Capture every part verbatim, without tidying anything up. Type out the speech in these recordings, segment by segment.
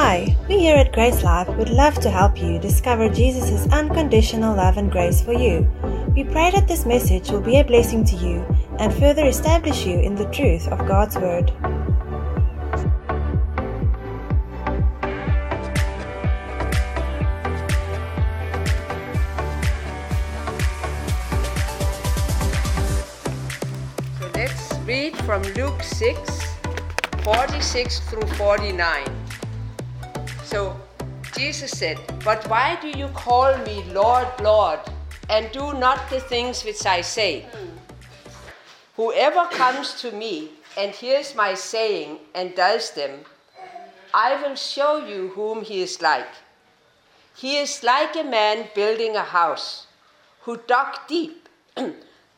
Hi, we here at Grace Life would love to help you discover Jesus' unconditional love and grace for you. We pray that this message will be a blessing to you and further establish you in the truth of God's Word. So let's read from Luke six, forty-six through forty-nine. So Jesus said, "But why do you call me Lord, Lord, and do not the things which I say? Whoever comes to me and hears my saying and does them, I will show you whom he is like. He is like a man building a house, who dug deep,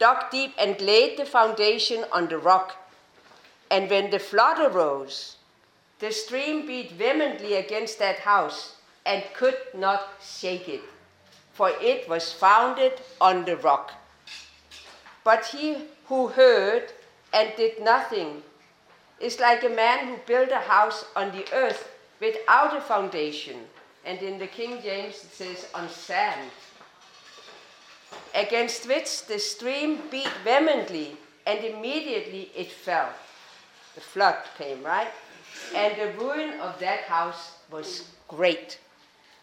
dug deep and laid the foundation on the rock. And when the flood arose, the stream beat vehemently against that house and could not shake it, for it was founded on the rock. But he who heard and did nothing is like a man who built a house on the earth without a foundation." And in the King James it says, "on sand, against which the stream beat vehemently, and immediately it fell." The flood came, right? "And the ruin of that house was great."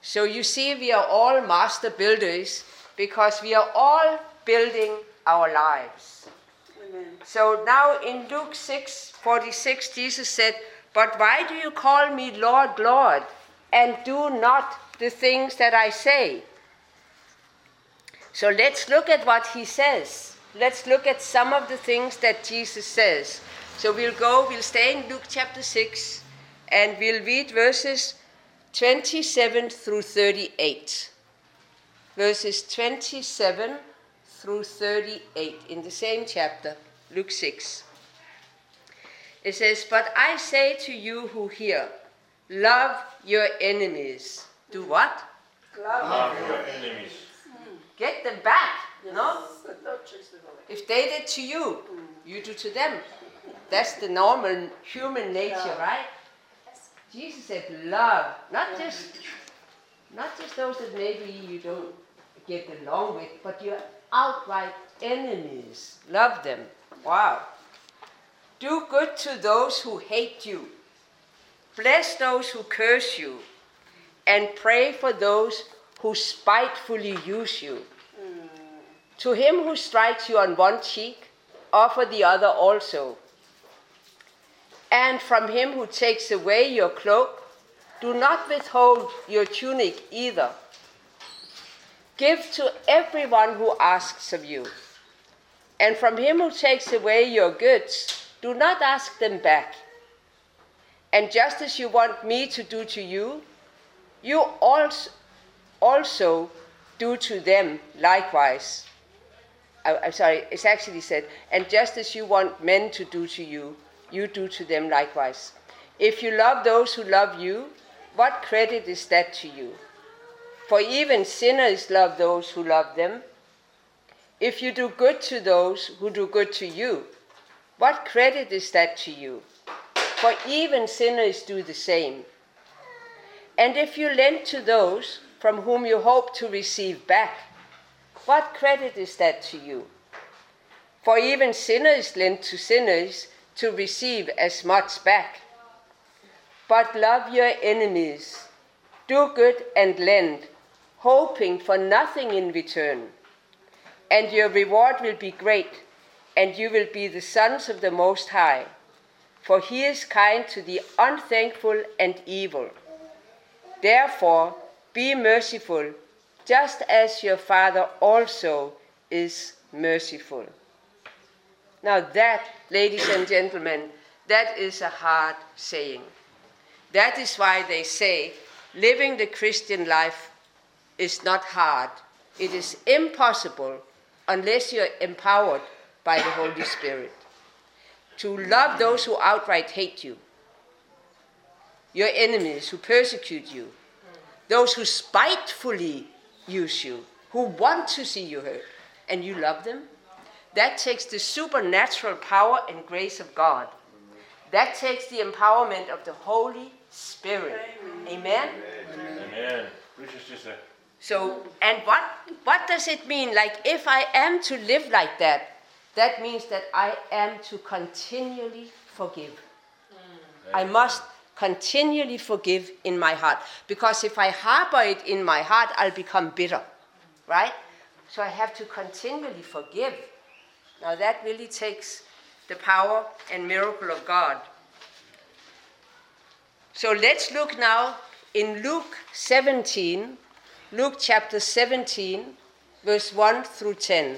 So you see, we are all master builders because we are all building our lives. Amen. So now in Luke six forty-six, Jesus said, "But why do you call me Lord, Lord, and do not the things that I say?" So let's look at what he says. Let's look at some of the things that Jesus says. So we'll go, we'll stay in Luke chapter six, and we'll read verses twenty-seven through thirty-eight. Verses twenty-seven through thirty-eight in the same chapter, Luke six. It says, "But I say to you who hear, love your enemies." Do what? Love, love your enemies. Get them back, you know? If they did to you, you do to them. That's the normal human nature, right? Jesus said love, not just not just those that maybe you don't get along with, but your outright enemies. Love them. Wow. "Do good to those who hate you. Bless those who curse you. And pray for those who spitefully use you. Mm. To him who strikes you on one cheek, offer the other also. And from him who takes away your cloak, do not withhold your tunic either. Give to everyone who asks of you. And from him who takes away your goods, do not ask them back. And just as you want me to do to you, you also, also do to them likewise." I, I'm sorry, it's actually said, "And just as you want men to do to you, you do to them likewise. If you love those who love you, what credit is that to you? For even sinners love those who love them. If you do good to those who do good to you, what credit is that to you? For even sinners do the same. And if you lend to those from whom you hope to receive back, what credit is that to you? For even sinners lend to sinners to receive as much back. But love your enemies, do good and lend, hoping for nothing in return. And your reward will be great, and you will be the sons of the Most High, for he is kind to the unthankful and evil. Therefore, be merciful, just as your Father also is merciful." Now that, ladies and gentlemen, that is a hard saying. That is why they say living the Christian life is not hard. It is impossible unless you're empowered by the Holy Spirit. To love those who outright hate you, your enemies who persecute you, those who spitefully use you, who want to see you hurt, and you love them. That takes the supernatural power and grace of God. That takes the empowerment of the Holy Spirit. Amen? Amen. Amen. So, and what, what does it mean? Like, if I am to live like that, that means that I am to continually forgive. Mm. I must continually forgive in my heart. Because if I harbor it in my heart, I'll become bitter. Right? So I have to continually forgive. Now that really takes the power and miracle of God. So let's look now in Luke seventeen, Luke chapter seventeen, verse one through ten.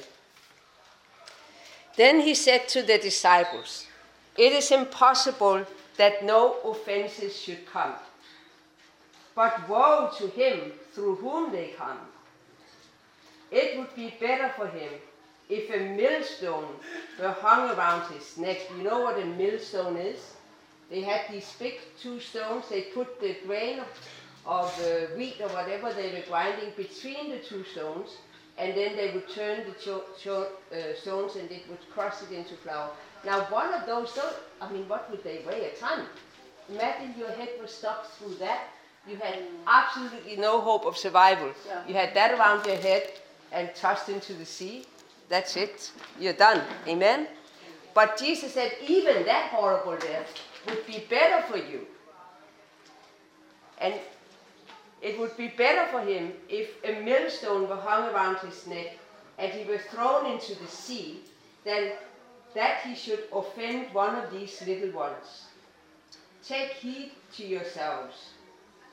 Then he said to the disciples, "It is impossible that no offenses should come, but woe to him through whom they come. It would be better for him if a millstone were hung around his neck." You know what a millstone is? They had these big two stones. They put the grain of, of uh, wheat or whatever they were grinding between the two stones, and then they would turn the cho- cho- uh, stones and it would crush it into flour. Now one of those stones, I mean, what would they weigh? A ton. Imagine your head was stuck through that. You had absolutely no hope of survival. Yeah. You had that around your head and thrust into the sea. That's it. You're done. Amen? But Jesus said, even that horrible death would be better for you. And it would be better for him if a millstone were hung around his neck and he were thrown into the sea than that he should offend one of these little ones. Take heed to yourselves.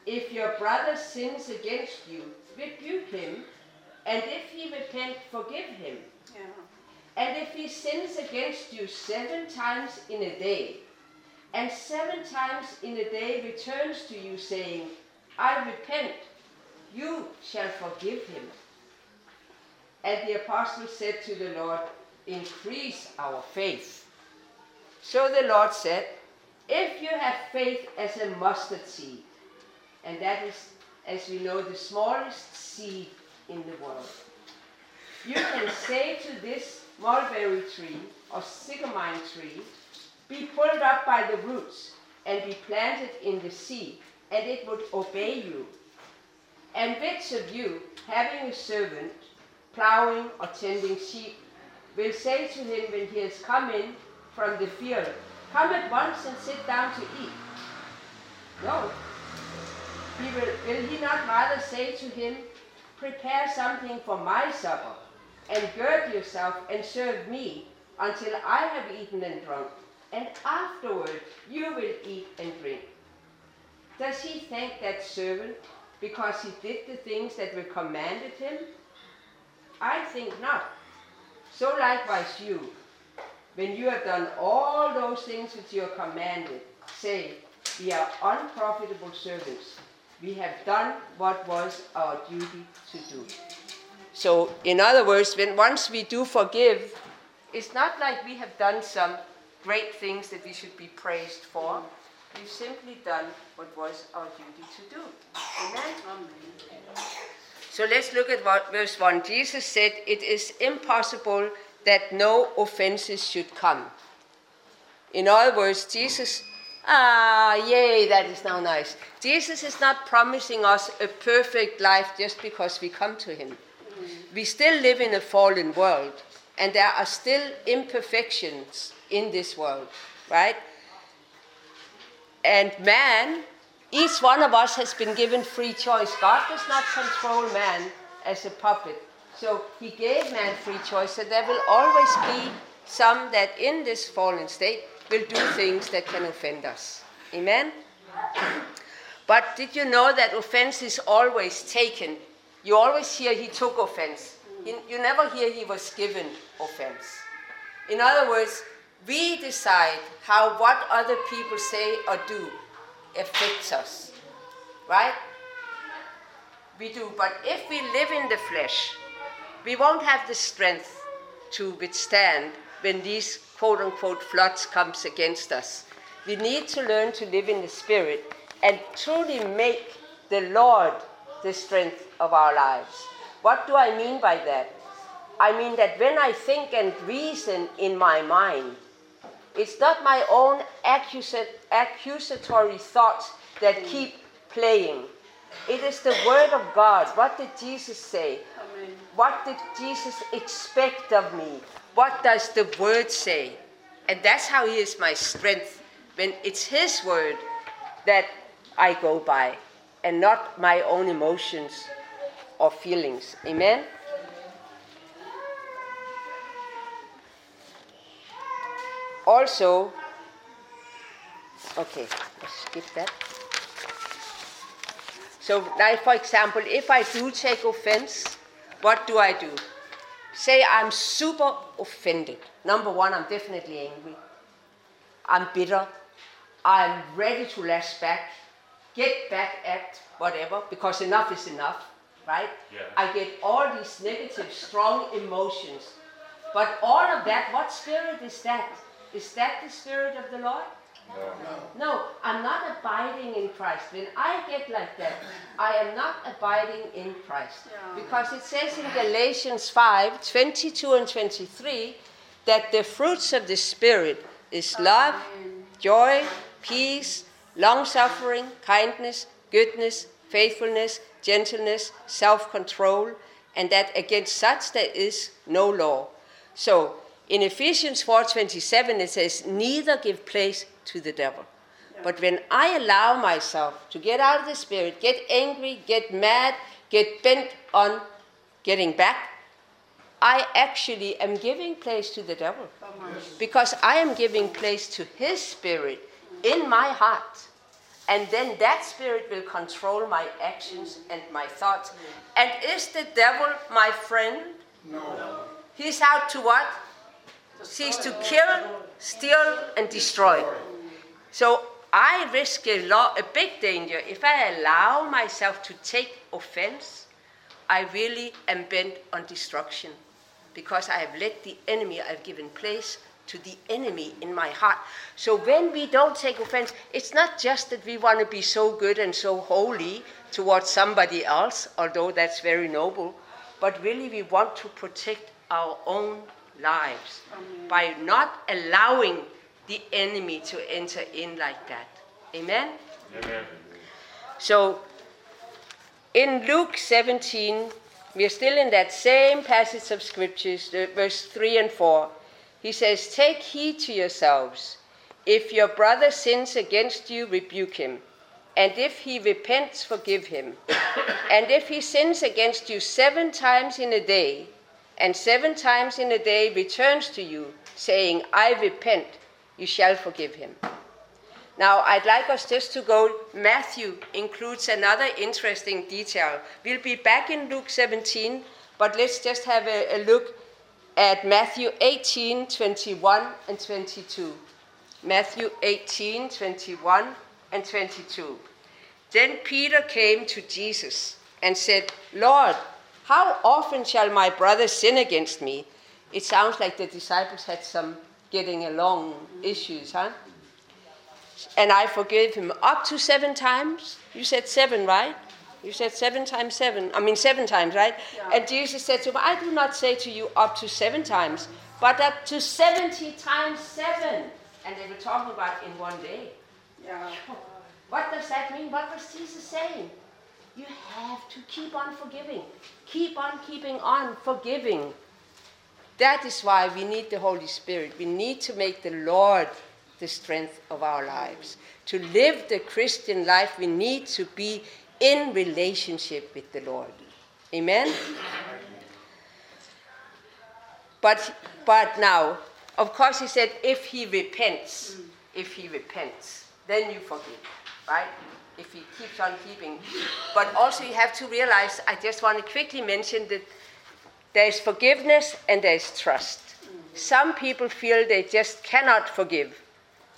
If your brother sins against you, rebuke him, and if he repent, forgive him. Yeah. And if he sins against you seven times in a day, and seven times in a day returns to you saying, "I repent," you shall forgive him. And the apostles said to the Lord, "Increase our faith." So the Lord said, "If you have faith as a mustard seed," and that is, as we know, the smallest seed in the world, "you can say to this mulberry tree or sycamine tree, 'Be pulled up by the roots and be planted in the sea,' and it would obey you. And which of you, having a servant, plowing or tending sheep, will say to him when he has come in from the field, 'Come at once and sit down to eat'? No. He will, will he not rather say to him, 'Prepare something for my supper, and gird yourself and serve me until I have eaten and drunk, and afterward you will eat and drink'? Does he thank that servant because he did the things that were commanded him? I think not. So likewise you, when you have done all those things which you are commanded, say, 'We are unprofitable servants. We have done what was our duty to do.'" So, in other words, when once we do forgive, it's not like we have done some great things that we should be praised for. We've simply done what was our duty to do. Amen? Amen. So let's look at what, verse one. Jesus said, "It is impossible that no offenses should come." In other words, Jesus... Ah, yay, that is now nice. Jesus is not promising us a perfect life just because we come to him. Mm-hmm. We still live in a fallen world, and there are still imperfections in this world, right? And man, each one of us has been given free choice. God does not control man as a puppet. So he gave man free choice, so there will always be some that in this fallen state will do things that can offend us. Amen? But did you know that offense is always taken? You always hear he took offense. You never hear he was given offense. In other words, we decide how what other people say or do affects us. Right? We do. But if we live in the flesh, we won't have the strength to withstand when these quote-unquote floods comes against us. We need to learn to live in the Spirit and truly make the Lord the strength of our lives. What do I mean by that? I mean that when I think and reason in my mind, it's not my own accusa- accusatory thoughts that keep playing. It is the word of God. What did Jesus say? Amen. What did Jesus expect of me? What does the word say? And that's how he is my strength, when it's his word that I go by and not my own emotions or feelings. Amen? Also, okay, let's skip that. So now, for example, if I do take offense, what do I do? Say I'm super offended. Number one, I'm definitely angry. I'm bitter. I'm ready to lash back, get back at whatever, because enough is enough, right? Yeah. I get all these negative, strong emotions. But all of that, what spirit is that? Is that the spirit of the Lord? No. No. No, I'm not abiding in Christ. When I get like that, I am not abiding in Christ. No. Because it says in Galatians five, twenty-two and twenty-three, that the fruits of the Spirit is love, joy, peace, long-suffering, kindness, goodness, faithfulness, gentleness, self-control, and that against such there is no law. So, in Ephesians four twenty-seven, it says, neither give place to the devil. Yeah. But when I allow myself to get out of the spirit, get angry, get mad, get bent on getting back, I actually am giving place to the devil. Yes. Because I am giving place to his spirit in my heart. And then that spirit will control my actions and my thoughts. And is the devil my friend? No. He's out to what? Seeks to kill, steal, and destroy. So I risk a, lot, a big danger. If I allow myself to take offense, I really am bent on destruction, because I have let the enemy, I've given place to the enemy in my heart. So when we don't take offense, it's not just that we want to be so good and so holy towards somebody else, although that's very noble, but really we want to protect our own lives by not allowing the enemy to enter in like that. Amen? Amen. So in Luke seventeen, we're still in that same passage of scriptures, verse three and four. He says, take heed to yourselves. If your brother sins against you, rebuke him. And if he repents, forgive him. And if he sins against you seven times in a day, and seven times in a day returns to you, saying, I repent, you shall forgive him. Now, I'd like us just to go, Matthew includes another interesting detail. We'll be back in Luke seventeen, but let's just have a, a look at Matthew eighteen, twenty-one and twenty-two. Matthew eighteen, twenty-one and twenty-two. Then Peter came to Jesus and said, Lord, how often shall my brother sin against me? It sounds like the disciples had some getting along issues, huh? And I forgive him up to seven times. You said seven, right? You said seven times seven. I mean, seven times, right? Yeah. And Jesus said to him, I do not say to you up to seven times, but up to seventy times seven. And they were talking about in one day. Yeah. What does that mean? What was Jesus saying? You have to keep on forgiving. Keep on keeping on forgiving. That is why we need the Holy Spirit. We need to make the Lord the strength of our lives. To live the Christian life, we need to be in relationship with the Lord. Amen? But, but now, of course he said, if he repents, if he repents, then you forgive, right? If he keeps on keeping. But also you have to realize, I just want to quickly mention that there is forgiveness and there is trust. Some people feel they just cannot forgive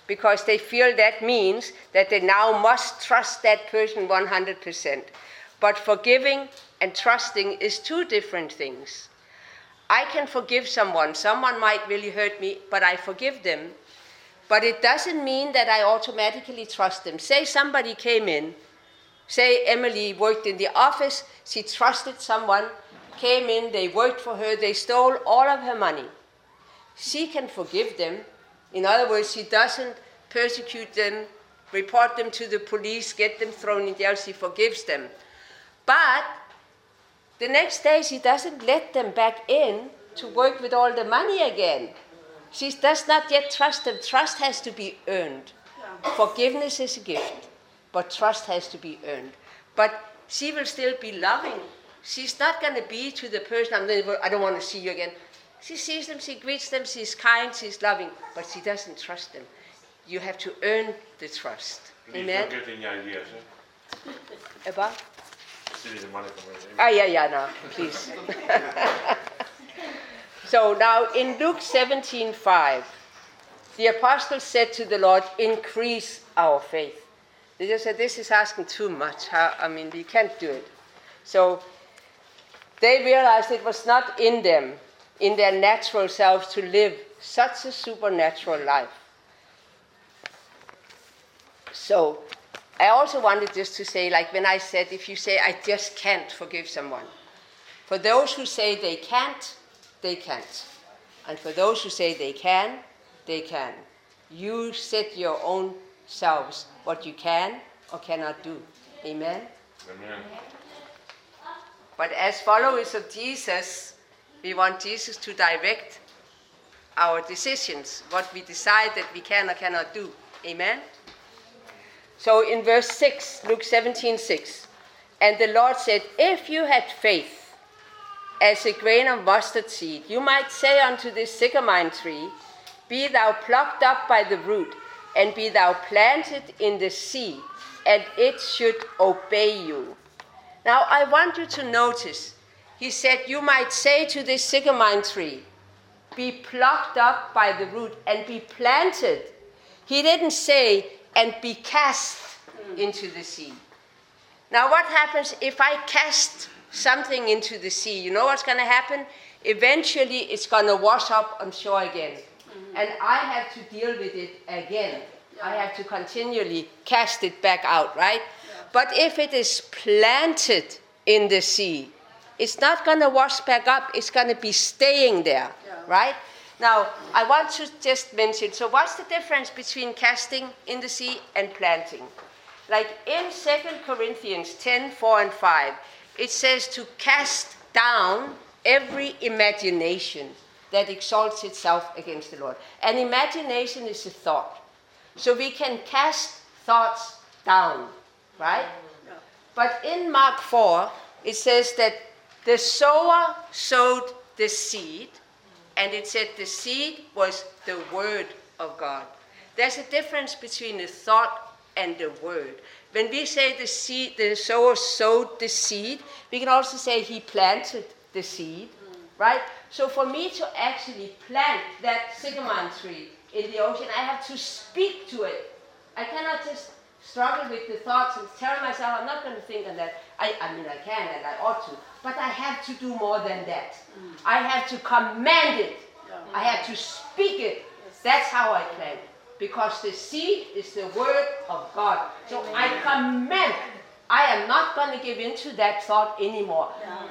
because they feel that means that they now must trust that person one hundred percent. But forgiving and trusting is two different things. I can forgive someone. Someone might really hurt me, but I forgive them. But it doesn't mean that I automatically trust them. Say somebody came in, say Emily worked in the office, she trusted someone, came in, they worked for her, they stole all of her money. She can forgive them. In other words, she doesn't persecute them, report them to the police, get them thrown in jail, she forgives them. But the next day she doesn't let them back in to work with all the money again. She does not yet trust them. Trust has to be earned. Yeah. Forgiveness is a gift, but trust has to be earned. But she will still be loving. She's not going to be to the person, I'm never, I don't want to see you again. She sees them, she greets them, she's kind, she's loving, but she doesn't trust them. You have to earn the trust. Please Amen? Don't get any ideas. Eh? About? Ah, yeah, yeah, no, please. So now in Luke seventeen five, the apostles said to the Lord, increase our faith. They just said, this is asking too much. Huh? I mean, we can't do it. So they realized it was not in them, in their natural selves, to live such a supernatural life. So I also wanted just to say, like when I said, if you say, I just can't forgive someone, for those who say they can't, they can't. And for those who say they can, they can. You set your own selves what you can or cannot do. Amen? Amen. But as followers of Jesus, we want Jesus to direct our decisions, what we decide that we can or cannot do. Amen? So in verse six, Luke seventeen six, and the Lord said, if you had faith as a grain of mustard seed, you might say unto this sycamore tree, be thou plucked up by the root, and be thou planted in the sea, and it should obey you. Now I want you to notice, he said, you might say to this sycamore tree, be plucked up by the root, and be planted. He didn't say, and be cast into the sea. Now what happens if I cast something into the sea? You know what's going to happen? Eventually it's going to wash up on shore again. Mm-hmm. And I have to deal with it again. Yeah. I have to continually cast it back out, right? Yeah. But if it is planted in the sea, it's not going to wash back up. It's going to be staying there, yeah. Right? Now, I want to just mention, so what's the difference between casting in the sea and planting? Like in Second Corinthians ten four and five, it says to cast down every imagination that exalts itself against the Lord. And imagination is a thought. So we can cast thoughts down, right? Yeah. But in Mark four, it says that the sower sowed the seed, and it said the seed was the word of God. There's a difference between a thought and the word. When we say the seed, the sower sowed the seed, we can also say he planted the seed, mm. right? So for me to actually plant that sycamore tree in the ocean, I have to speak to it. I cannot just struggle with the thoughts and tell myself, I'm not going to think on that. I, I mean, I can and I ought to, but I have to do more than that. Mm. I have to command it. Yeah. I have to speak it. Yes. That's how I plant. Because the seed is the word of God. So Amen. I command, I am not going to give in to that thought anymore. Yeah.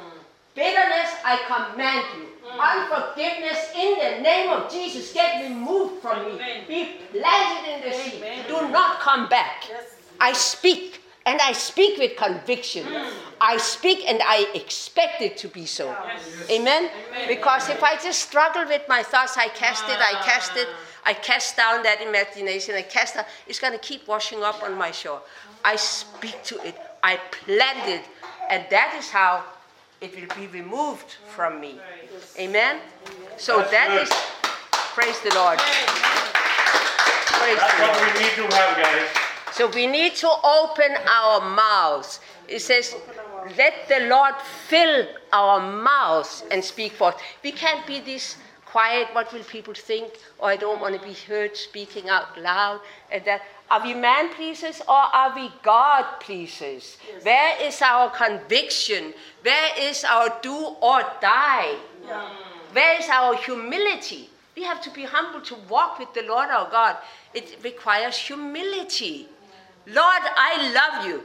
Bitterness, I command you. Mm. Unforgiveness, in the name of Jesus, get removed from me. Amen. Be planted in the seed. Do not come back. Yes. I speak, and I speak with conviction. Mm. I speak, and I expect it to be so. Yes. Amen? Amen? Because if I just struggle with my thoughts, I cast ah. it, I cast it, I cast down that imagination, I cast down, it's going to keep washing up on my shore. I speak to it, I plant it, and that is how it will be removed from me. Amen? So that is, praise the Lord. Praise That's the Lord. What we need to have, guys. So we need to open our mouths. It says, let the Lord fill our mouths and speak forth. We can't be this quiet, what will people think? Or I don't want to be heard speaking out loud. And that. Are we man pleasers or are we God pleasers? Yes. Where is our conviction? Where is our do or die? Yeah. Where is our humility? We have to be humble to walk with the Lord our God. It requires humility. Lord, I love you.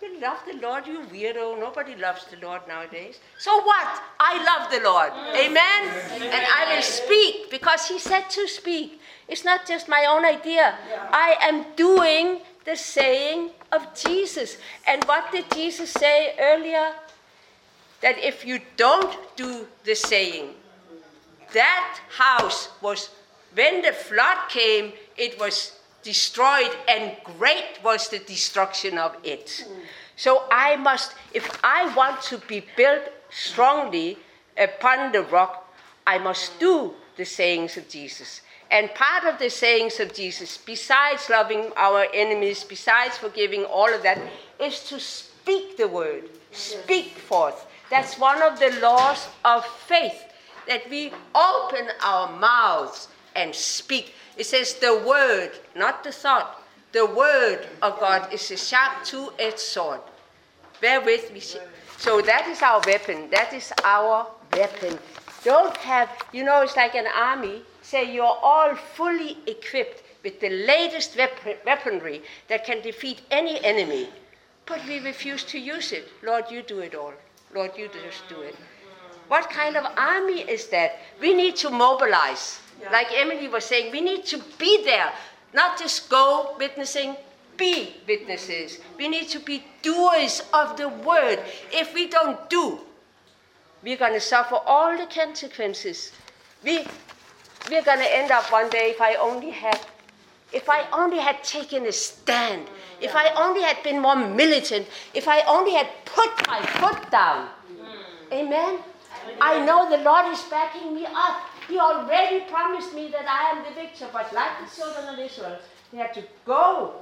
You love the Lord, you weirdo. Nobody loves the Lord nowadays. So what? I love the Lord. Amen? And I will speak because he said to speak. It's not just my own idea. I am doing the saying of Jesus. And what did Jesus say earlier? That if you don't do the saying, that house was, when the flood came, it was destroyed, and great was the destruction of it. Mm. So I must, if I want to be built strongly upon the rock, I must do the sayings of Jesus. And part of the sayings of Jesus, besides loving our enemies, besides forgiving all of that, is to speak the word, speak forth. That's one of the laws of faith, that we open our mouths and speak. It says the word, not the thought. The word of God is a sharp two-edged sword. Bear with me. So that is our weapon. That is our weapon. Don't have, you know, it's like an army. Say you're all fully equipped with the latest wep- weaponry that can defeat any enemy. But we refuse to use it. Lord, you do it all. Lord, you just do it. What kind of army is that? We need to mobilize. Yeah. Like Emily was saying, we need to be there. Not just go witnessing, be witnesses. We need to be doers of the word. If we don't do, we're going to suffer all the consequences. We, we're going to end up one day, if I only had, if I only had taken a stand, if I only had been more militant, if I only had put my foot down. Mm. Amen? I know the Lord is backing me up. He already promised me that I am the victor, but like the children of Israel, they had to go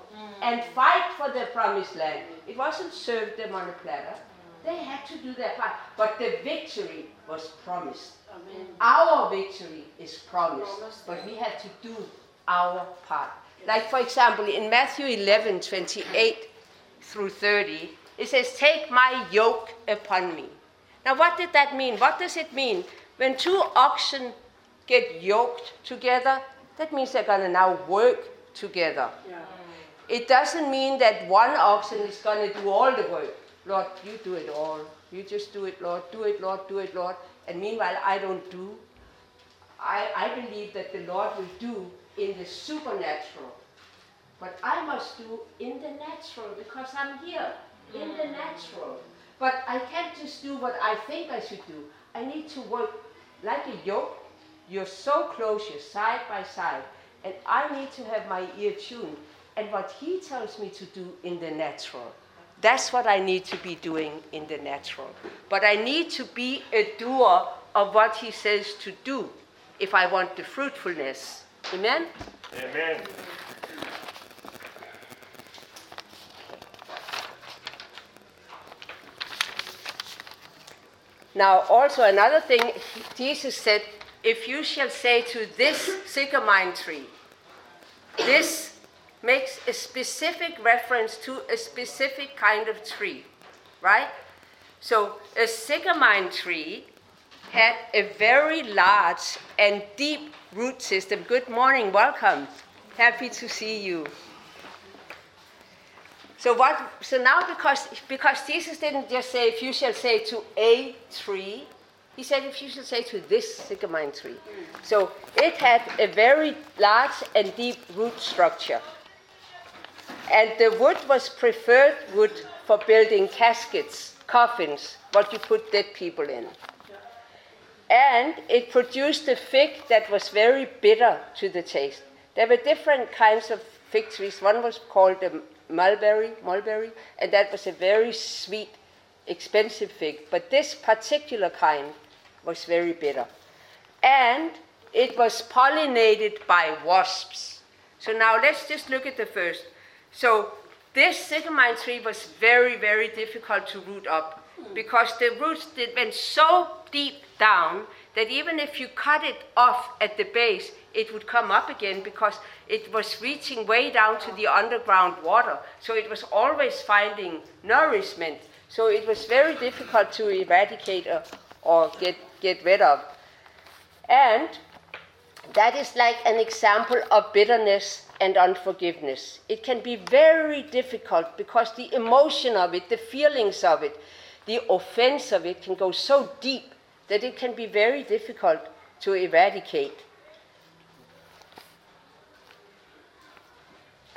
and fight for the promised land. It wasn't served them on a platter. They had to do their part, but the victory was promised. Amen. Our victory is promised, but we had to do our part. Like, for example, in Matthew eleven, twenty-eight through thirty, it says, "Take my yoke upon me." Now, what did that mean? What does it mean? When two oxen get yoked together, that means they're going to now work together. Yeah. It doesn't mean that one oxen is going to do all the work. Lord, you do it all. You just do it, Lord. Do it, Lord. Do it, Lord. And meanwhile, I don't do. I, I believe that the Lord will do in the supernatural. But I must do in the natural because I'm here, in the natural. But I can't just do what I think I should do. I need to work like a yoke. You're so close, you're side by side. And I need to have my ear tuned. And what he tells me to do in the natural, that's what I need to be doing in the natural. But I need to be a doer of what he says to do if I want the fruitfulness. Amen? Amen. Now, also another thing, Jesus said, if you shall say to this sycamine tree, this makes a specific reference to a specific kind of tree, right? So a sycamine tree had a very large and deep root system. Good morning, welcome. Happy to see you. So what? So now, because because Jesus didn't just say, "If you shall say to a tree," he said, "If you shall say to this sycamine tree." So it had a very large and deep root structure, and the wood was preferred wood for building caskets, coffins, what you put dead people in. And it produced a fig that was very bitter to the taste. There were different kinds of fig trees. One was called the mulberry, mulberry, and that was a very sweet, expensive fig. But this particular kind was very bitter. And it was pollinated by wasps. So now let's just look at the first. So this sycamore tree was very, very difficult to root up because the roots did, went so deep down that even if you cut it off at the base, it would come up again because it was reaching way down to the underground water. So it was always finding nourishment. So it was very difficult to eradicate or, or get, get rid of. And that is like an example of bitterness and unforgiveness. It can be very difficult because the emotion of it, the feelings of it, the offense of it can go so deep that it can be very difficult to eradicate.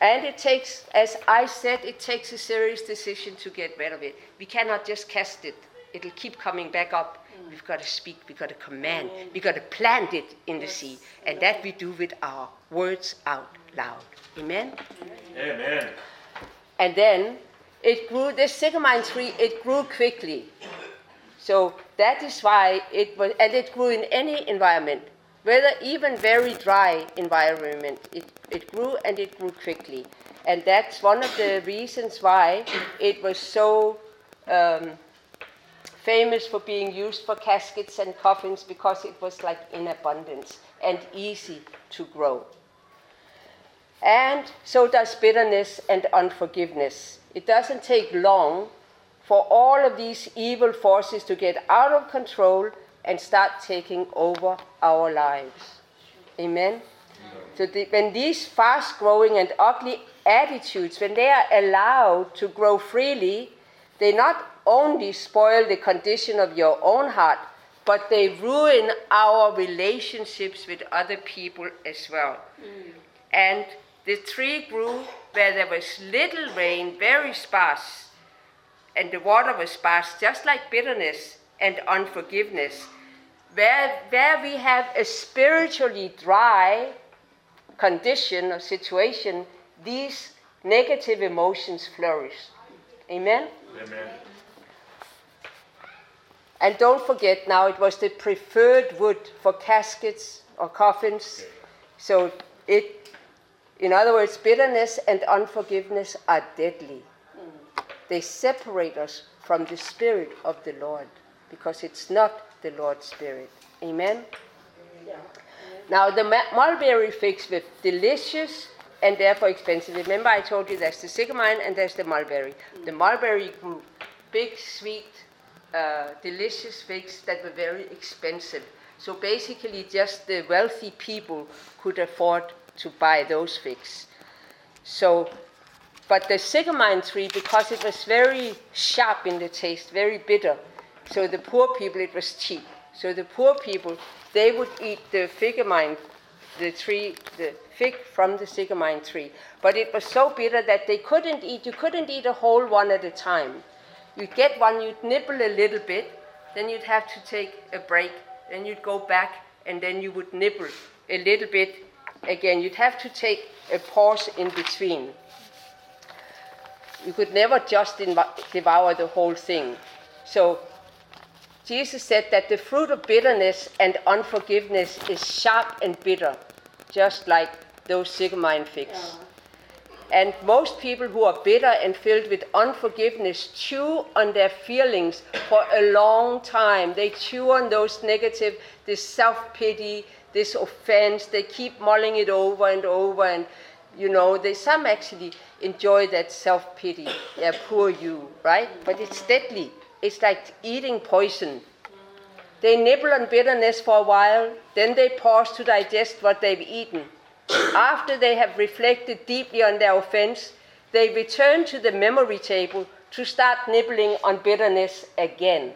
And it takes, as I said, it takes a serious decision to get rid of it. We cannot just cast it. It'll keep coming back up. Mm. We've got to speak. We've got to command. Mm. We've got to plant it in yes. the seed. And Amen. That we do with our words out loud. Amen? Amen. And then it grew, the sycamore tree, it grew quickly. So that is why it was, and it grew in any environment. Whether even very dry environment, it, it grew and it grew quickly. And that's one of the reasons why it was so um, famous for being used for caskets and coffins, because it was like in abundance and easy to grow. And so does bitterness and unforgiveness. It doesn't take long for all of these evil forces to get out of control and start taking over our lives. Amen? So the, when these fast-growing and ugly attitudes, when they are allowed to grow freely, they not only spoil the condition of your own heart, but they ruin our relationships with other people as well. Mm. And the tree grew where there was little rain, very sparse, and the water was sparse, just like bitterness and unforgiveness. Where, where we have a spiritually dry condition or situation, these negative emotions flourish. Amen? Amen. And don't forget now, it was the preferred wood for caskets or coffins. So it, in other words, bitterness and unforgiveness are deadly. They separate us from the Spirit of the Lord, because it's not the Lord's Spirit. Amen? Yeah. Now, the mulberry figs were delicious and therefore expensive. Remember, I told you there's the sycamore and there's the mulberry. Mm. The mulberry grew big, sweet, uh, delicious figs that were very expensive. So basically, just the wealthy people could afford to buy those figs. So, but the sycamore tree, because it was very sharp in the taste, very bitter, so the poor people, it was cheap. So the poor people, they would eat the figmine, the tree, the fig from the sycamore tree. But it was so bitter that they couldn't eat. You couldn't eat a whole one at a time. You'd get one, you'd nibble a little bit, then you'd have to take a break, then you'd go back, and then you would nibble a little bit again. You'd have to take a pause in between. You could never just devour the whole thing. So Jesus said that the fruit of bitterness and unforgiveness is sharp and bitter, just like those sycamore figs. Yeah. And most people who are bitter and filled with unforgiveness chew on their feelings for a long time. They chew on those negative, this self-pity, this offense. They keep mulling it over and over. And, you know, they, some actually enjoy that self-pity. Yeah, poor you, right? But it's deadly. It's like eating poison. They nibble on bitterness for a while, then they pause to digest what they've eaten. After they have reflected deeply on their offense, they return to the memory table to start nibbling on bitterness again.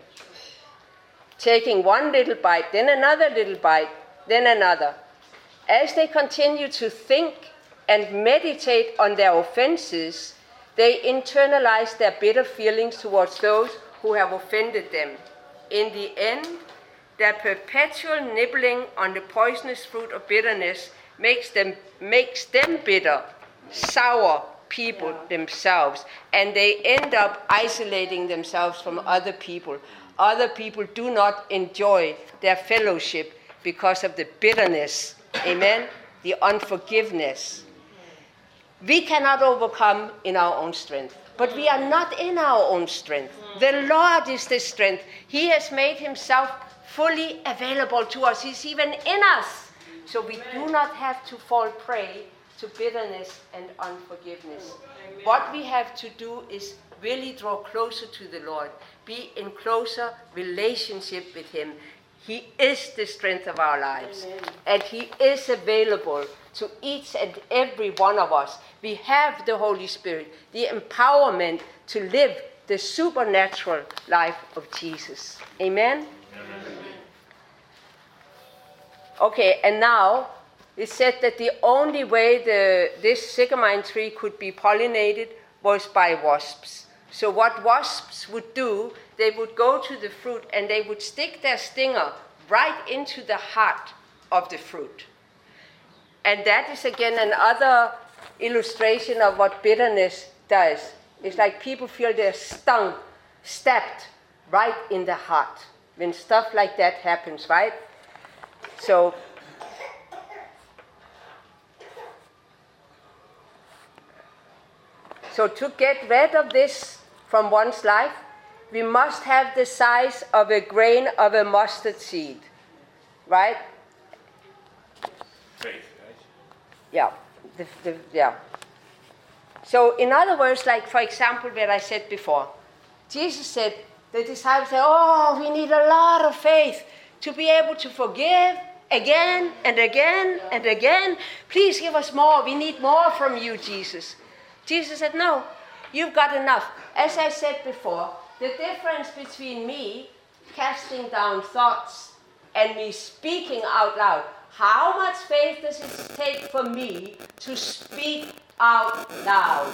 Taking one little bite, then another little bite, then another. As they continue to think and meditate on their offenses, they internalize their bitter feelings towards those who have offended them. In the end, their perpetual nibbling on the poisonous fruit of bitterness makes them makes them bitter, sour people yeah. themselves, and they end up isolating themselves from other people. Other people do not enjoy their fellowship because of the bitterness, amen, the unforgiveness. We cannot overcome in our own strength. But we are not in our own strength. The Lord is the strength. He has made himself fully available to us. He's even in us. So we do not have to fall prey to bitterness and unforgiveness. What we have to do is really draw closer to the Lord, be in closer relationship with him. He is the strength of our lives. Amen. And he is available to each and every one of us. We have the Holy Spirit, the empowerment to live the supernatural life of Jesus. Amen? Amen. Okay, and now it said that the only way the, this sycamine tree could be pollinated was by wasps. So what wasps would do, they would go to the fruit and they would stick their stinger right into the heart of the fruit. And that is again another illustration of what bitterness does. It's like people feel they're stung, stabbed right in the heart when stuff like that happens, right? So So to get rid of this from one's life, we must have the size of a grain of a mustard seed, right? Faith, right? Yeah. The, the, yeah. So in other words, like for example, what I said before, Jesus said, the disciples said, oh, we need a lot of faith to be able to forgive again and again and again. Please give us more. We need more from you, Jesus. Jesus said, no, you've got enough. As I said before, the difference between me casting down thoughts and me speaking out loud, how much faith does it take for me to speak out loud?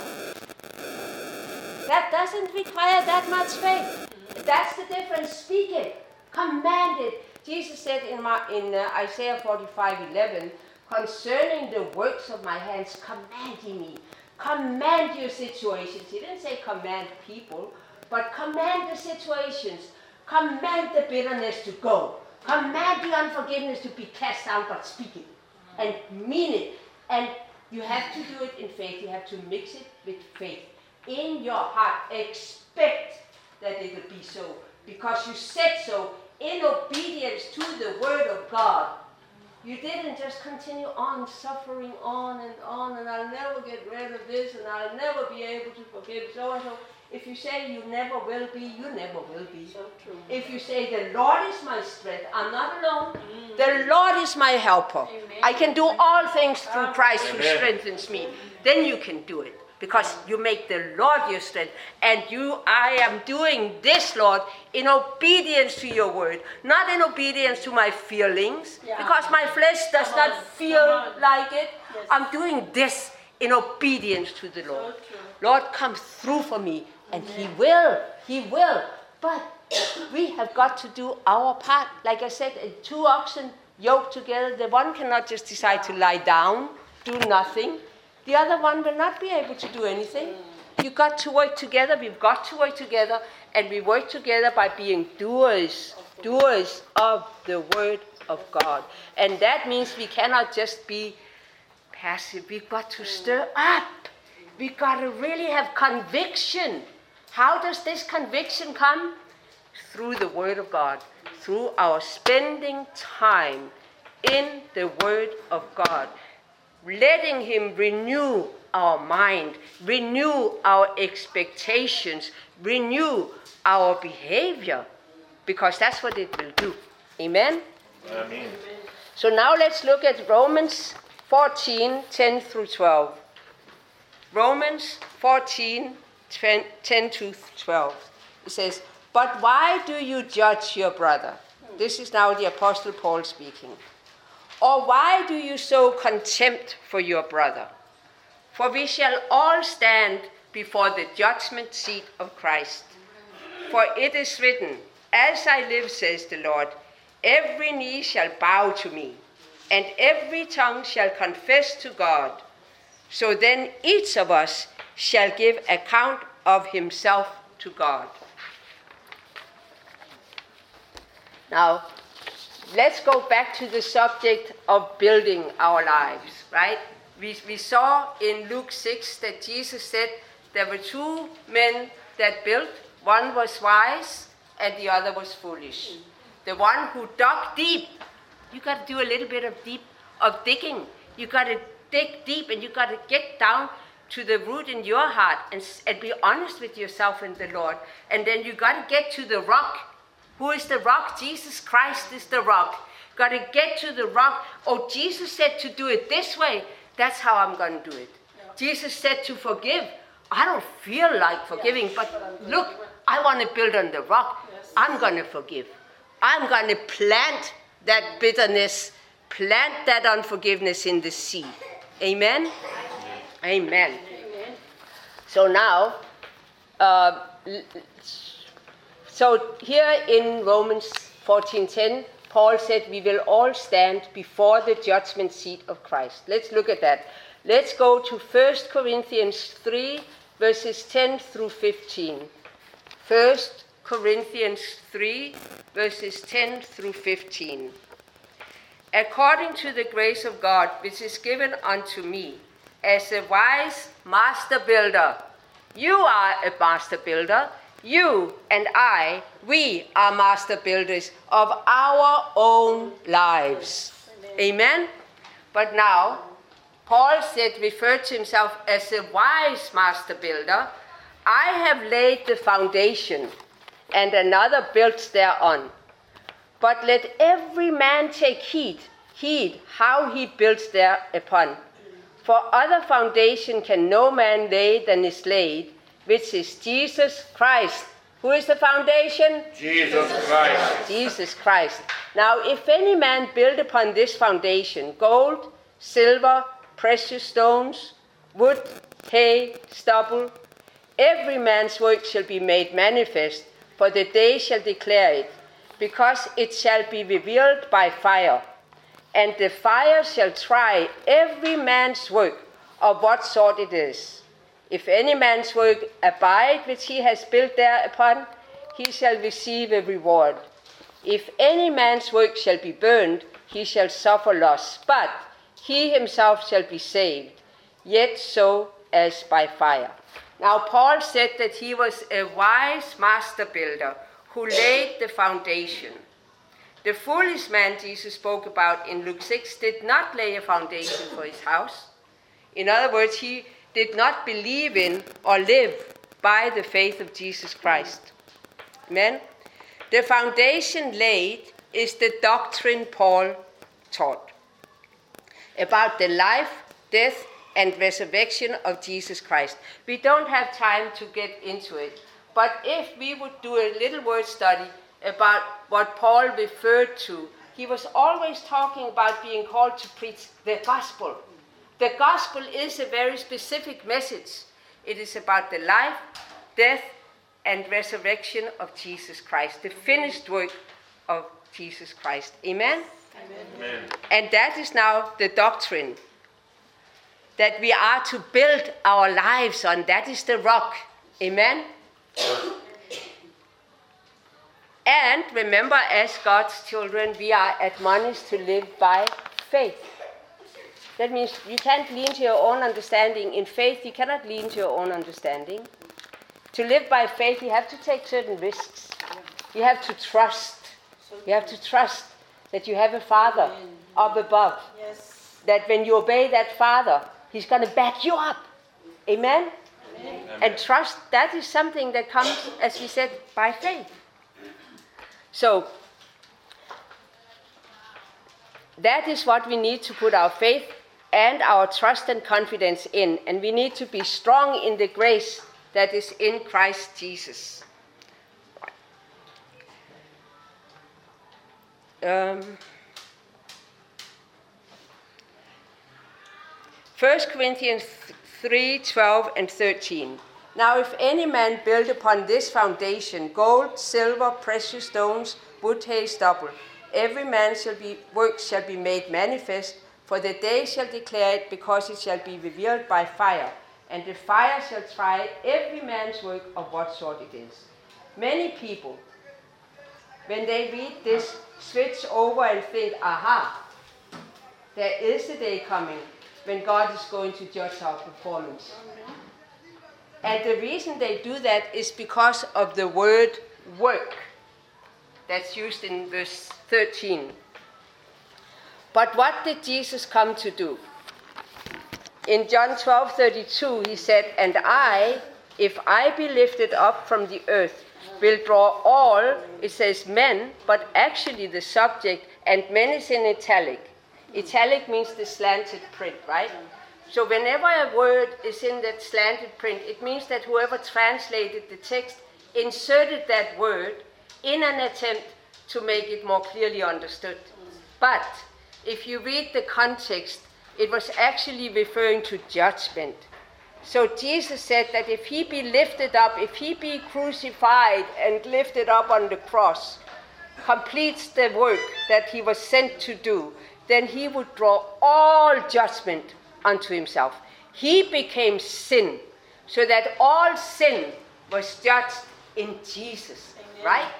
That doesn't require that much faith. That's the difference. Speak it. Command it. Jesus said in, my, in uh, Isaiah forty-five eleven, concerning the works of my hands, command ye me. Command your situations. He didn't say command people, but command the situations. Command the bitterness to go. Command the unforgiveness to be cast down, but speak it and mean it. And you have to do it in faith. You have to mix it with faith. In your heart, expect that it will be so, because you said so in obedience to the word of God. You didn't just continue on suffering on and on, and I'll never get rid of this, and I'll never be able to forgive so-and-so. If you say you never will be, you never will be. So true. If you say the Lord is my strength, I'm not alone. Mm. The Lord is my helper. Amen. I can do all things through Christ who strengthens me. Amen. Then you can do it, because you make the Lord your strength. And you, I am doing this, Lord, in obedience to your word, not in obedience to my feelings, yeah. because my flesh does come not on, feel like it. Yes. I'm doing this in obedience to the Lord. So Lord, come through for me, and Amen. He will, He will. But we have got to do our part. Like I said, two oxen yoked together, the one cannot just decide to lie down, do nothing. The other one will not be able to do anything. You've got to work together. We've got to work together. And we work together by being doers, doers of the word of God. And that means we cannot just be passive. We've got to stir up. We've got to really have conviction. How does this conviction come? Through the word of God, through our spending time in the word of God. Letting Him renew our mind, renew our expectations, renew our behavior, because that's what it will do. Amen? Amen. So now let's look at Romans fourteen, ten through twelve. Romans fourteen, ten to twelve. It says, but why do you judge your brother? This is now the Apostle Paul speaking. Or why do you sow contempt for your brother? For we shall all stand before the judgment seat of Christ. For it is written, as I live, says the Lord, every knee shall bow to me, and every tongue shall confess to God. So then each of us shall give account of himself to God. Now, let's go back to the subject of building our lives, right? We, we saw in Luke six that Jesus said there were two men that built. One was wise and the other was foolish. The one who dug deep, you got to do a little bit of deep of digging. You got to dig deep and you got to get down to the root in your heart and, and be honest with yourself and the Lord. And then you got to get to the rock. Who is the rock? Jesus Christ is the rock. Got to get to the rock. Oh, Jesus said to do it this way. That's how I'm going to do it. Yeah. Jesus said to forgive. I don't feel like forgiving, yeah, but, but look, I want to build on the rock. Yes. I'm going to forgive. I'm going to plant that bitterness, Plant that unforgiveness in the seed. Amen? Amen. Amen. So now, uh, so here in Romans fourteen ten, Paul said we will all stand before the judgment seat of Christ. Let's look at that. Let's go to First Corinthians three, verses ten through fifteen. First Corinthians three, verses ten through fifteen. According to the grace of God, which is given unto me, as a wise master builder. You are a master builder. You and I, we are master builders of our own lives. Amen. Amen? But now, Paul said, referred to himself as a wise master builder. I have laid the foundation, and another builds thereon. But let every man take heed, heed how he builds thereupon. For other foundation can no man lay than is laid, which is Jesus Christ. Who is the foundation? Jesus Christ. Jesus Christ. Now, if any man build upon this foundation, gold, silver, precious stones, wood, hay, stubble, every man's work shall be made manifest, for the day shall declare it, because it shall be revealed by fire. And the fire shall try every man's work of what sort it is. If any man's work abide which he has built thereupon, he shall receive a reward. If any man's work shall be burned, he shall suffer loss, but he himself shall be saved, yet so as by fire. Now Paul said that he was a wise master builder who laid the foundation. The foolish man Jesus spoke about in Luke six did not lay a foundation for his house. In other words, he did not believe in or live by the faith of Jesus Christ. Amen? The foundation laid is the doctrine Paul taught about the life, death, and resurrection of Jesus Christ. We don't have time to get into it, but if we would do a little word study about what Paul referred to, he was always talking about being called to preach the gospel. The gospel is a very specific message. It is about the life, death, and resurrection of Jesus Christ, the finished work of Jesus Christ. Amen? Amen. Amen. And that is now the doctrine that we are to build our lives on. That is the rock. Amen? And remember, as God's children, we are admonished to live by faith. That means you can't lean to your own understanding. In faith, you cannot lean to your own understanding. To live by faith, you have to take certain risks. You have to trust. You have to trust that you have a Father up above. Yes. That when you obey that Father, He's going to back you up. Amen? Amen? And trust, that is something that comes, as we said, by faith. So, that is what we need to put our faith and our trust and confidence in. And we need to be strong in the grace that is in Christ Jesus. Um, First Corinthians three, twelve and thirteen. Now if any man build upon this foundation, gold, silver, precious stones, wood, hay, stubble, every man's work shall be made manifest, for the day shall declare it, because it shall be revealed by fire. And the fire shall try every man's work of what sort it is. Many people, when they read this, switch over and think, aha, there is a day coming when God is going to judge our performance. And the reason they do that is because of the word work. That's used in verse thirteen. But what did Jesus come to do? In John twelve thirty-two, he said, and I, if I be lifted up from the earth, will draw all, it says men, but actually the subject, and men is in italic. Italic means the slanted print, right? So whenever a word is in that slanted print, it means that whoever translated the text inserted that word in an attempt to make it more clearly understood. But if you read the context, it was actually referring to judgment. So Jesus said that if he be lifted up, if he be crucified and lifted up on the cross, completes the work that he was sent to do, then he would draw all judgment unto himself. He became sin, so that all sin was judged in Jesus, Amen. Right?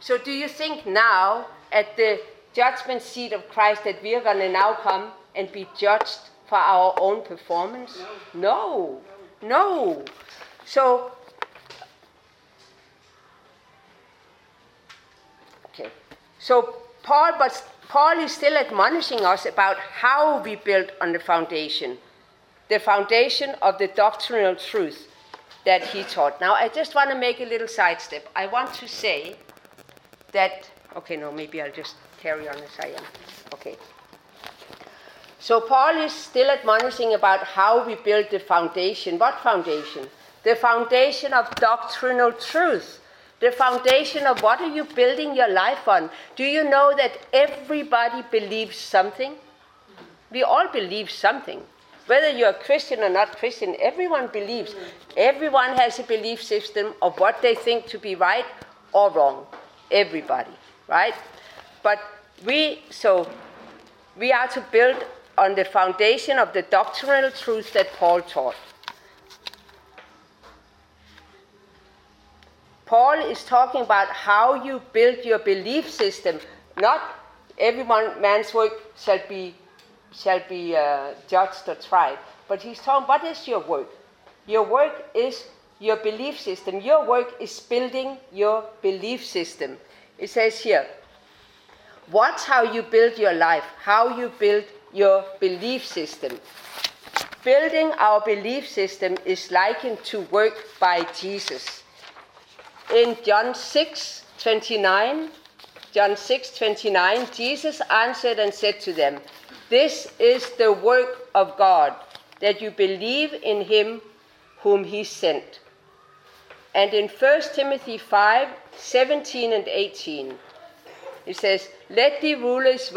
So do you think now, at the judgment seat of Christ, that we are going to now come and be judged for our own performance? No. No. No. So, okay. So Paul, but Paul is still admonishing us about how we build on the foundation, the foundation of the doctrinal truth that he taught. Now, I just want to make a little sidestep. I want to say that, okay, no, maybe I'll just carry on as I am. Okay. So Paul is still admonishing about how we build the foundation. What foundation? The foundation of doctrinal truth. The foundation of what are you building your life on? Do you know that everybody believes something? We all believe something. Whether you're Christian or not Christian, everyone believes. Everyone has a belief system of what they think to be right or wrong. Everybody, right? But we, so we are to build on the foundation of the doctrinal truth that Paul taught. Paul is talking about how you build your belief system. Not every man's work shall be shall be uh, judged or tried. But he's talking, what is your work? Your work is your belief system. Your work is building your belief system. It says here, watch how you build your life, how you build your belief system. Building our belief system is likened to work by Jesus. In John six twenty-nine, John six twenty-nine, Jesus answered and said to them, "This is the work of God, that you believe in him whom he sent." And in First Timothy five seventeen and eighteen, it says, "Let the rulers,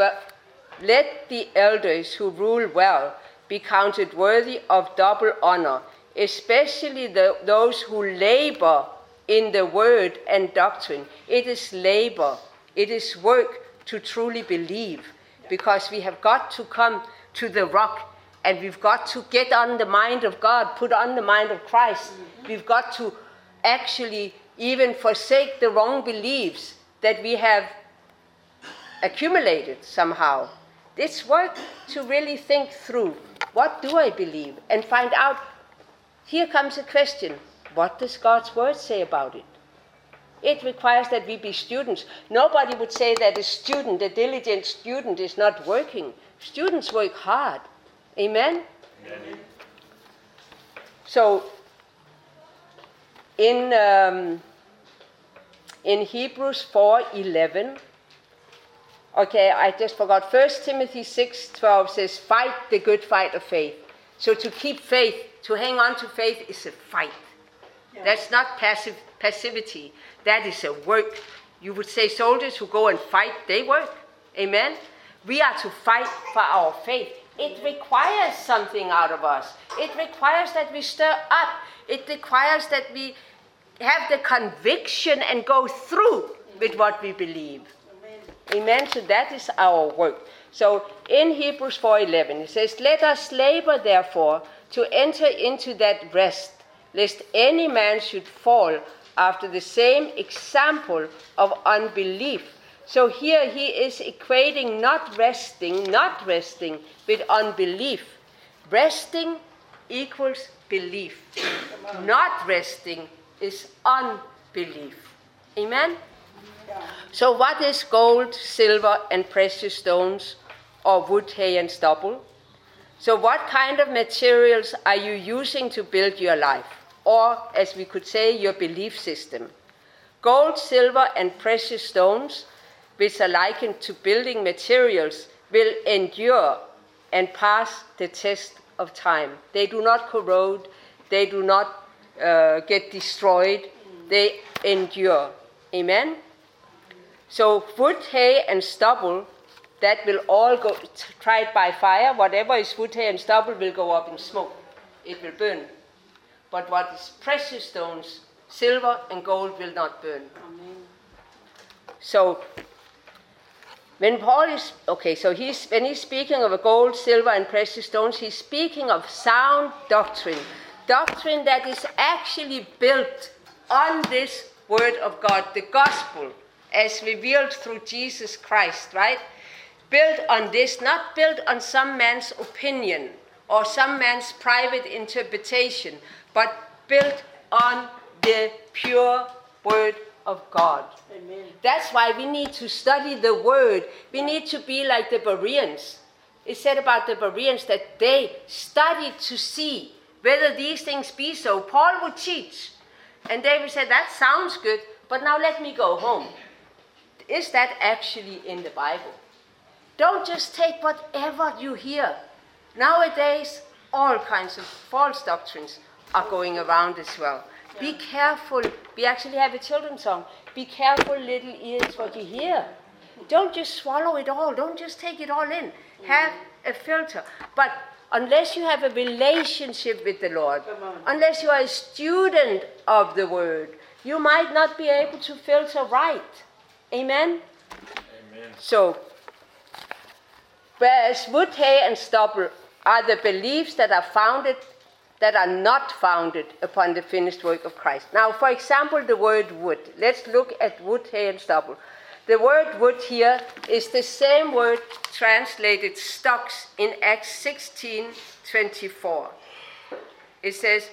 let the elders who rule well be counted worthy of double honor, especially the, those who labor in the word and doctrine." It is labor. It is work to truly believe, because we have got to come to the rock, and we've got to get on the mind of God, put on the mind of Christ. Mm-hmm. We've got to actually even forsake the wrong beliefs that we have accumulated somehow. It's work to really think through, what do I believe? And find out, here comes a question, what does God's word say about it? It requires that we be students. Nobody would say that a student, a diligent student, is not working. Students work hard. Amen? Amen. So, in um, in Hebrews four eleven, okay, I just forgot. First Timothy six twelve says, "Fight the good fight of faith." So to keep faith, to hang on to faith, is a fight. Yeah. That's not passive passivity. That is a work. You would say soldiers who go and fight, they work. Amen? We are to fight for our faith. It requires something out of us. It requires that we stir up. It requires that we have the conviction and go through with what we believe. Amen? Amen? So that is our work. So in Hebrews four eleven, it says, "Let us labor, therefore, to enter into that rest, lest any man should fall after the same example of unbelief." So here he is equating not resting, not resting, with unbelief. Resting equals belief. Not resting is unbelief. Amen? Yeah. So what is gold, silver, and precious stones, or wood, hay, and stubble? So what kind of materials are you using to build your life? Or, as we could say, your belief system. Gold, silver, and precious stones, which are likened to building materials, will endure and pass the test of time. They do not corrode. They do not uh, get destroyed. They endure. Amen? So wood, hay, and stubble that will all go, tried by fire. Whatever is wood, hay, and stubble will go up in smoke. It will burn. But what is precious stones, silver and gold will not burn. Amen. So, when Paul is, okay, so he's, when he's speaking of gold, silver, and precious stones, he's speaking of sound doctrine. Doctrine that is actually built on this word of God, the gospel, as revealed through Jesus Christ, right? Built on this, not built on some man's opinion or some man's private interpretation, but built on the pure word of God. Amen. That's why we need to study the word. We need to be like the Bereans. It said about the Bereans that they studied to see whether these things be so. Paul would teach, and they would say, that sounds good, but now let me go home. Is that actually in the Bible? Don't just take whatever you hear. Nowadays, all kinds of false doctrines are going around as well. Yeah. Be careful. We actually have a children's song. Be careful, little ears, what you hear. Don't just swallow it all. Don't just take it all in. Mm. Have a filter. But unless you have a relationship with the Lord, unless you are a student of the Word, you might not be able to filter right. Amen? Amen. So, whereas wood, hay, and stubble are the beliefs that are founded, that are not founded upon the finished work of Christ. Now, for example, the word wood. Let's look at wood, hay, and stubble. The word wood here is the same word translated stocks in Acts sixteen twenty-four. It says,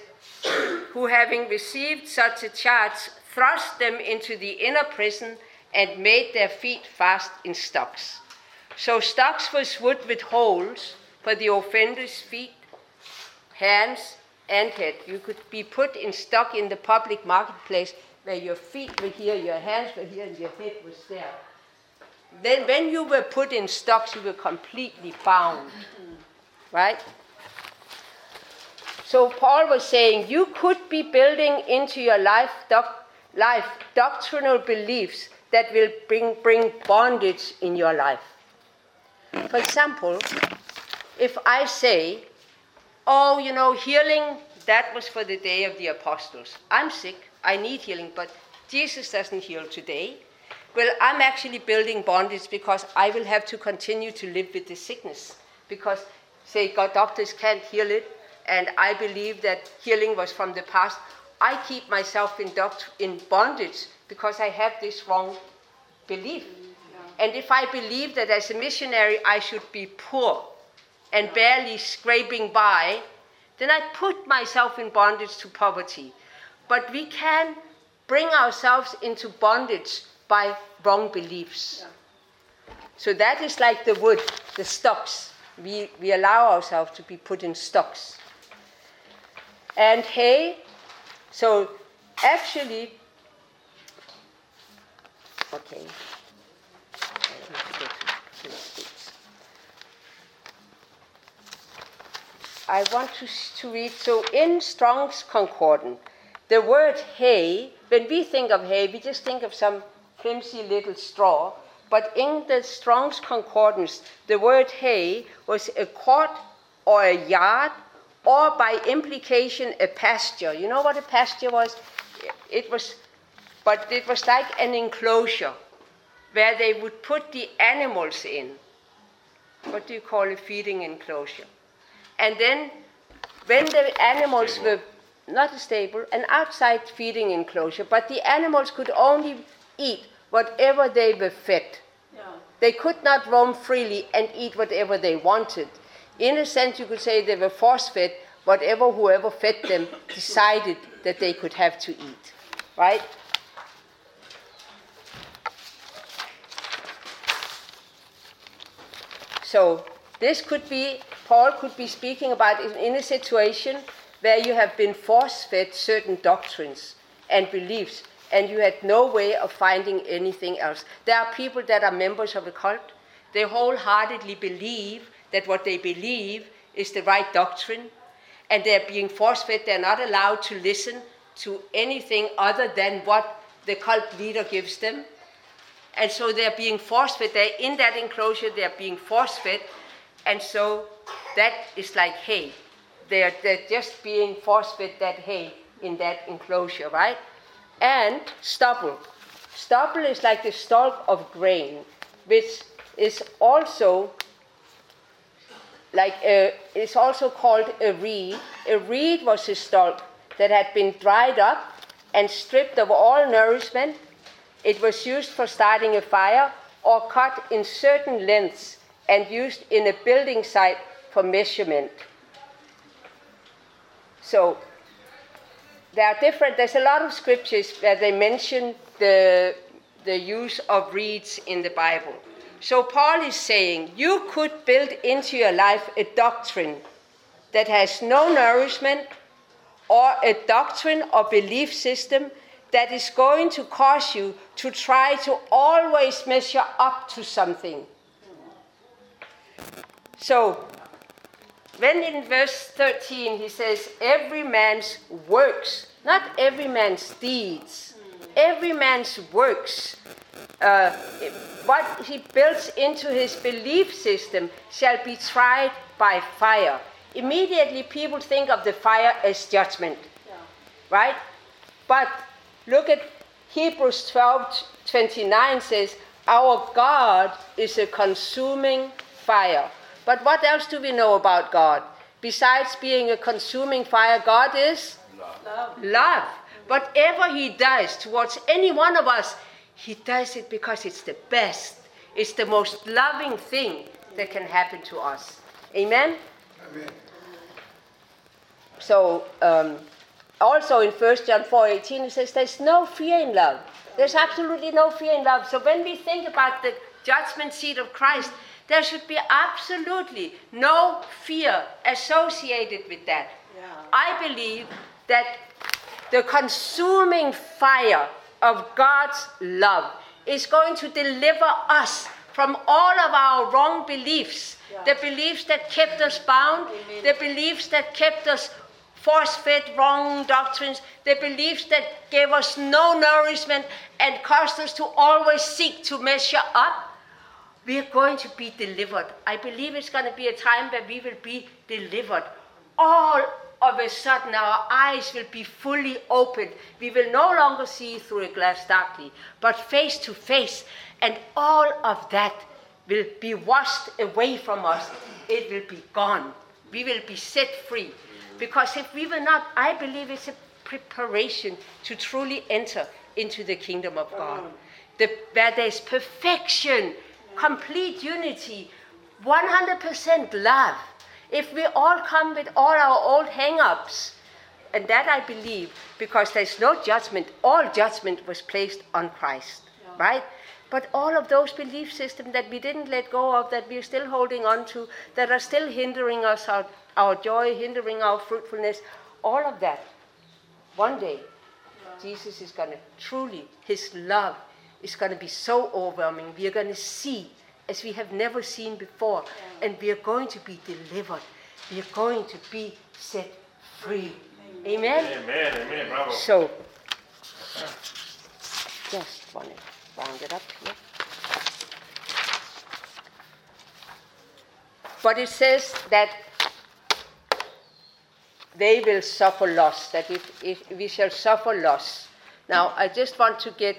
who having received such a charge, thrust them into the inner prison and made their feet fast in stocks. So stocks was wood with holes for the offender's feet, hands, and head. You could be put in stock in the public marketplace where your feet were here, your hands were here, and your head was there. Then when you were put in stocks, you were completely bound, right? So Paul was saying you could be building into your life, doc, life doctrinal beliefs that will bring, bring bondage in your life. For example, if I say, oh, you know, healing, that was for the day of the apostles. I'm sick, I need healing, but Jesus doesn't heal today. Well, I'm actually building bondage because I will have to continue to live with the sickness because, say, God, doctors can't heal it, and I believe that healing was from the past. I keep myself in, doct- in bondage because I have this wrong belief. And if I believe that as a missionary I should be poor and barely scraping by, then I put myself in bondage to poverty. But we can bring ourselves into bondage by wrong beliefs. Yeah. So that is like the wood, the stocks. We, we allow ourselves to be put in stocks. And hay, so actually, okay. I want to, to read, so in Strong's Concordance, the word hay, when we think of hay, we just think of some flimsy little straw, but in the Strong's Concordance, the word hay was a court or a yard, or by implication, a pasture. You know what a pasture was? It was, but it was like an enclosure where they would put the animals in. What do you call a feeding enclosure? And then when the animals stable. were, not a stable, an outside feeding enclosure, but the animals could only eat whatever they were fed. Yeah. They could not roam freely and eat whatever they wanted. In a sense, you could say they were force-fed whatever whoever fed them decided that they could have to eat, right? So this could be, Paul could be speaking about in a situation where you have been force-fed certain doctrines and beliefs and you had no way of finding anything else. There are people that are members of a cult. They wholeheartedly believe that what they believe is the right doctrine and they're being force-fed. They're not allowed to listen to anything other than what the cult leader gives them. And so they're being force-fed. They're in that enclosure. They're being force-fed. And so that is like hay. They're, they're just being force-fed that hay in that enclosure, right? And stubble. Stubble is like the stalk of grain, which is also like a, it's also called a reed. A reed was a stalk that had been dried up and stripped of all nourishment. It was used for starting a fire or cut in certain lengths and used in a building site for measurement. So there are different, there's a lot of scriptures where they mention the, the use of reeds in the Bible. So Paul is saying you could build into your life a doctrine that has no nourishment, or a doctrine or belief system that is going to cause you to try to always measure up to something. So, when in verse thirteen he says, every man's works, not every man's deeds, every man's works, uh, what he builds into his belief system shall be tried by fire. Immediately people think of the fire as judgment, yeah. Right? But look at Hebrews twelve twenty-nine says, our God is a consuming fire. But what else do we know about God? Besides being a consuming fire, God is love. Love. Love. Whatever he does towards any one of us, he does it because it's the best. It's the most loving thing that can happen to us. Amen? Amen. So, um, also in First John four eighteen, it says there's no fear in love. There's absolutely no fear in love. So when we think about the judgment seat of Christ, there should be absolutely no fear associated with that. Yeah. I believe that the consuming fire of God's love is going to deliver us from all of our wrong beliefs, yeah. The beliefs that kept us bound, Amen. The beliefs that kept us force-fed wrong doctrines, the beliefs that gave us no nourishment and caused us to always seek to measure up. We are going to be delivered. I believe it's going to be a time where we will be delivered. All of a sudden our eyes will be fully opened. We will no longer see through a glass darkly, but face to face. And all of that will be washed away from us. It will be gone. We will be set free. Because if we were not, I believe it's a preparation to truly enter into the kingdom of God. The, where there's perfection, complete unity, one hundred percent love. If we all come with all our old hang-ups, and that I believe, because there's no judgment, all judgment was placed on Christ, yeah. Right? But all of those belief systems that we didn't let go of, that we're still holding on to, that are still hindering us, our, our joy, hindering our fruitfulness, all of that, one day, yeah. Jesus is going to truly, his love is going to be so overwhelming. We are going to see as we have never seen before, yeah. And we are going to be delivered. We are going to be set free. Amen? Amen, amen, bravo. So, just want to round it up here. But it says that they will suffer loss, that if, if we shall suffer loss. Now, I just want to get...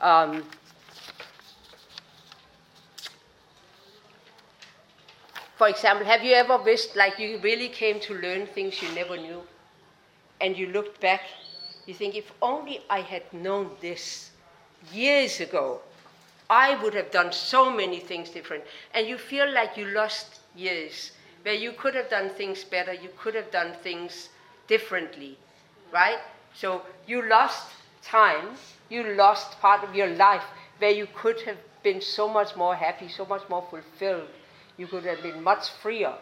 Um, For example, have you ever wished like you really came to learn things you never knew? And you looked back, you think, if only I had known this years ago, I would have done so many things different. And you feel like you lost years, where you could have done things better, you could have done things differently, right? So you lost time, you lost part of your life, where you could have been so much more happy, so much more fulfilled. You could have been much freer.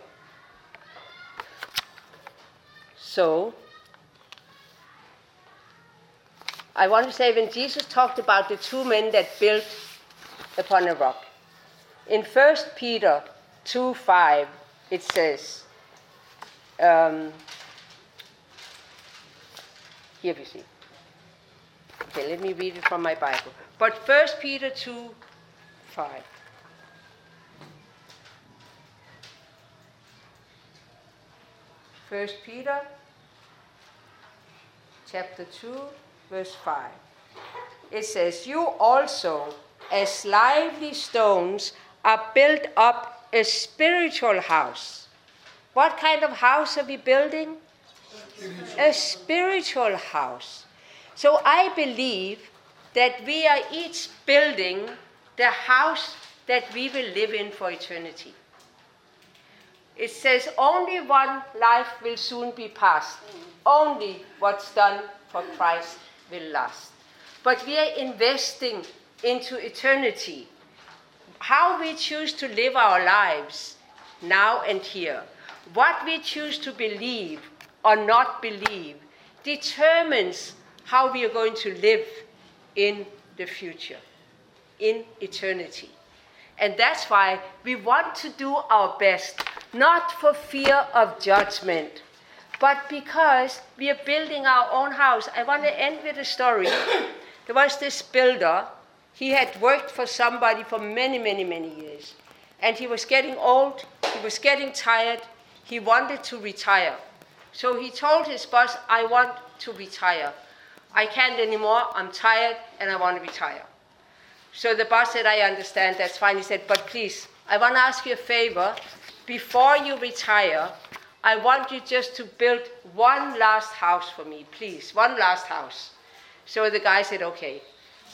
So, I want to say when Jesus talked about the two men that built upon a rock, in First Peter two five, it says, um, here you see. Okay, let me read it from my Bible. But First Peter two five. First Peter chapter two verse five. It says, "You also, as lively stones, are built up a spiritual house." What kind of house are we building? A spiritual house. So I believe that we are each building the house that we will live in for eternity. It says only one life will soon be passed. Only what's done for Christ will last. But we are investing into eternity. How we choose to live our lives now and here, what we choose to believe or not believe, determines how we are going to live in the future, in eternity. And that's why we want to do our best, not for fear of judgment, but because we are building our own house. I want to end with a story. There was this builder. He had worked for somebody for many, many, many years. And he was getting old. He was getting tired. He wanted to retire. So he told his boss, "I want to retire. I can't anymore. I'm tired, and I want to retire." So the boss said, "I understand. That's fine." He said, "But please, I want to ask you a favor. Before you retire, I want you just to build one last house for me, please. One last house." So the guy said, "Okay."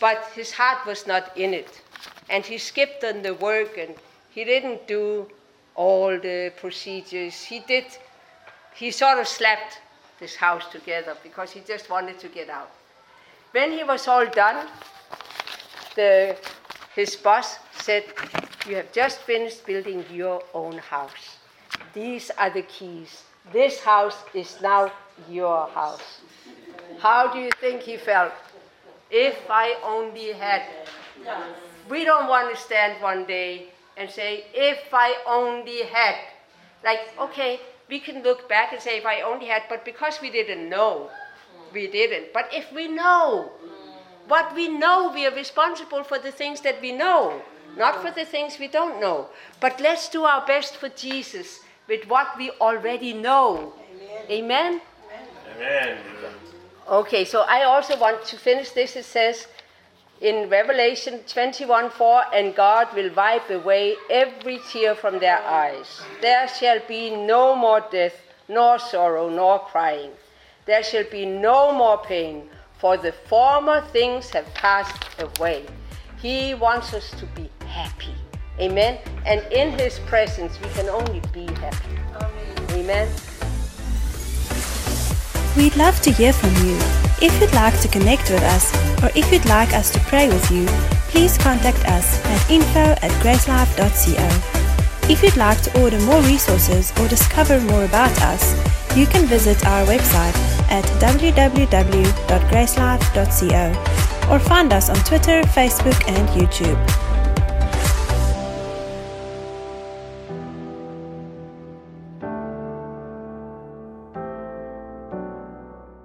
But his heart was not in it. And he skipped on the work, and he didn't do all the procedures. He did, he sort of slapped this house together because he just wanted to get out. When he was all done, the, his boss said, "You have just finished building your own house. These are the keys. This house is now your house." How do you think he felt? If I only had. We don't want to stand one day and say, "If I only had." Like, okay, we can look back and say, "If I only had," but because we didn't know, we didn't. But if we know, what we know, we are responsible for the things that we know, not for the things we don't know. But let's do our best for Jesus with what we already know. Amen? Amen. Amen. Okay, so I also want to finish this. It says in Revelation twenty-one four, "And God will wipe away every tear from their eyes. There shall be no more death, nor sorrow, nor crying. There shall be no more pain, for the former things have passed away." He wants us to be happy. Amen? And in His presence, we can only be happy. Amen? We'd love to hear from you. If you'd like to connect with us, or if you'd like us to pray with you, please contact us at info at gracelife dot co. If you'd like to order more resources or discover more about us, you can visit our website at w w w dot gracelife dot co or find us on Twitter, Facebook and YouTube.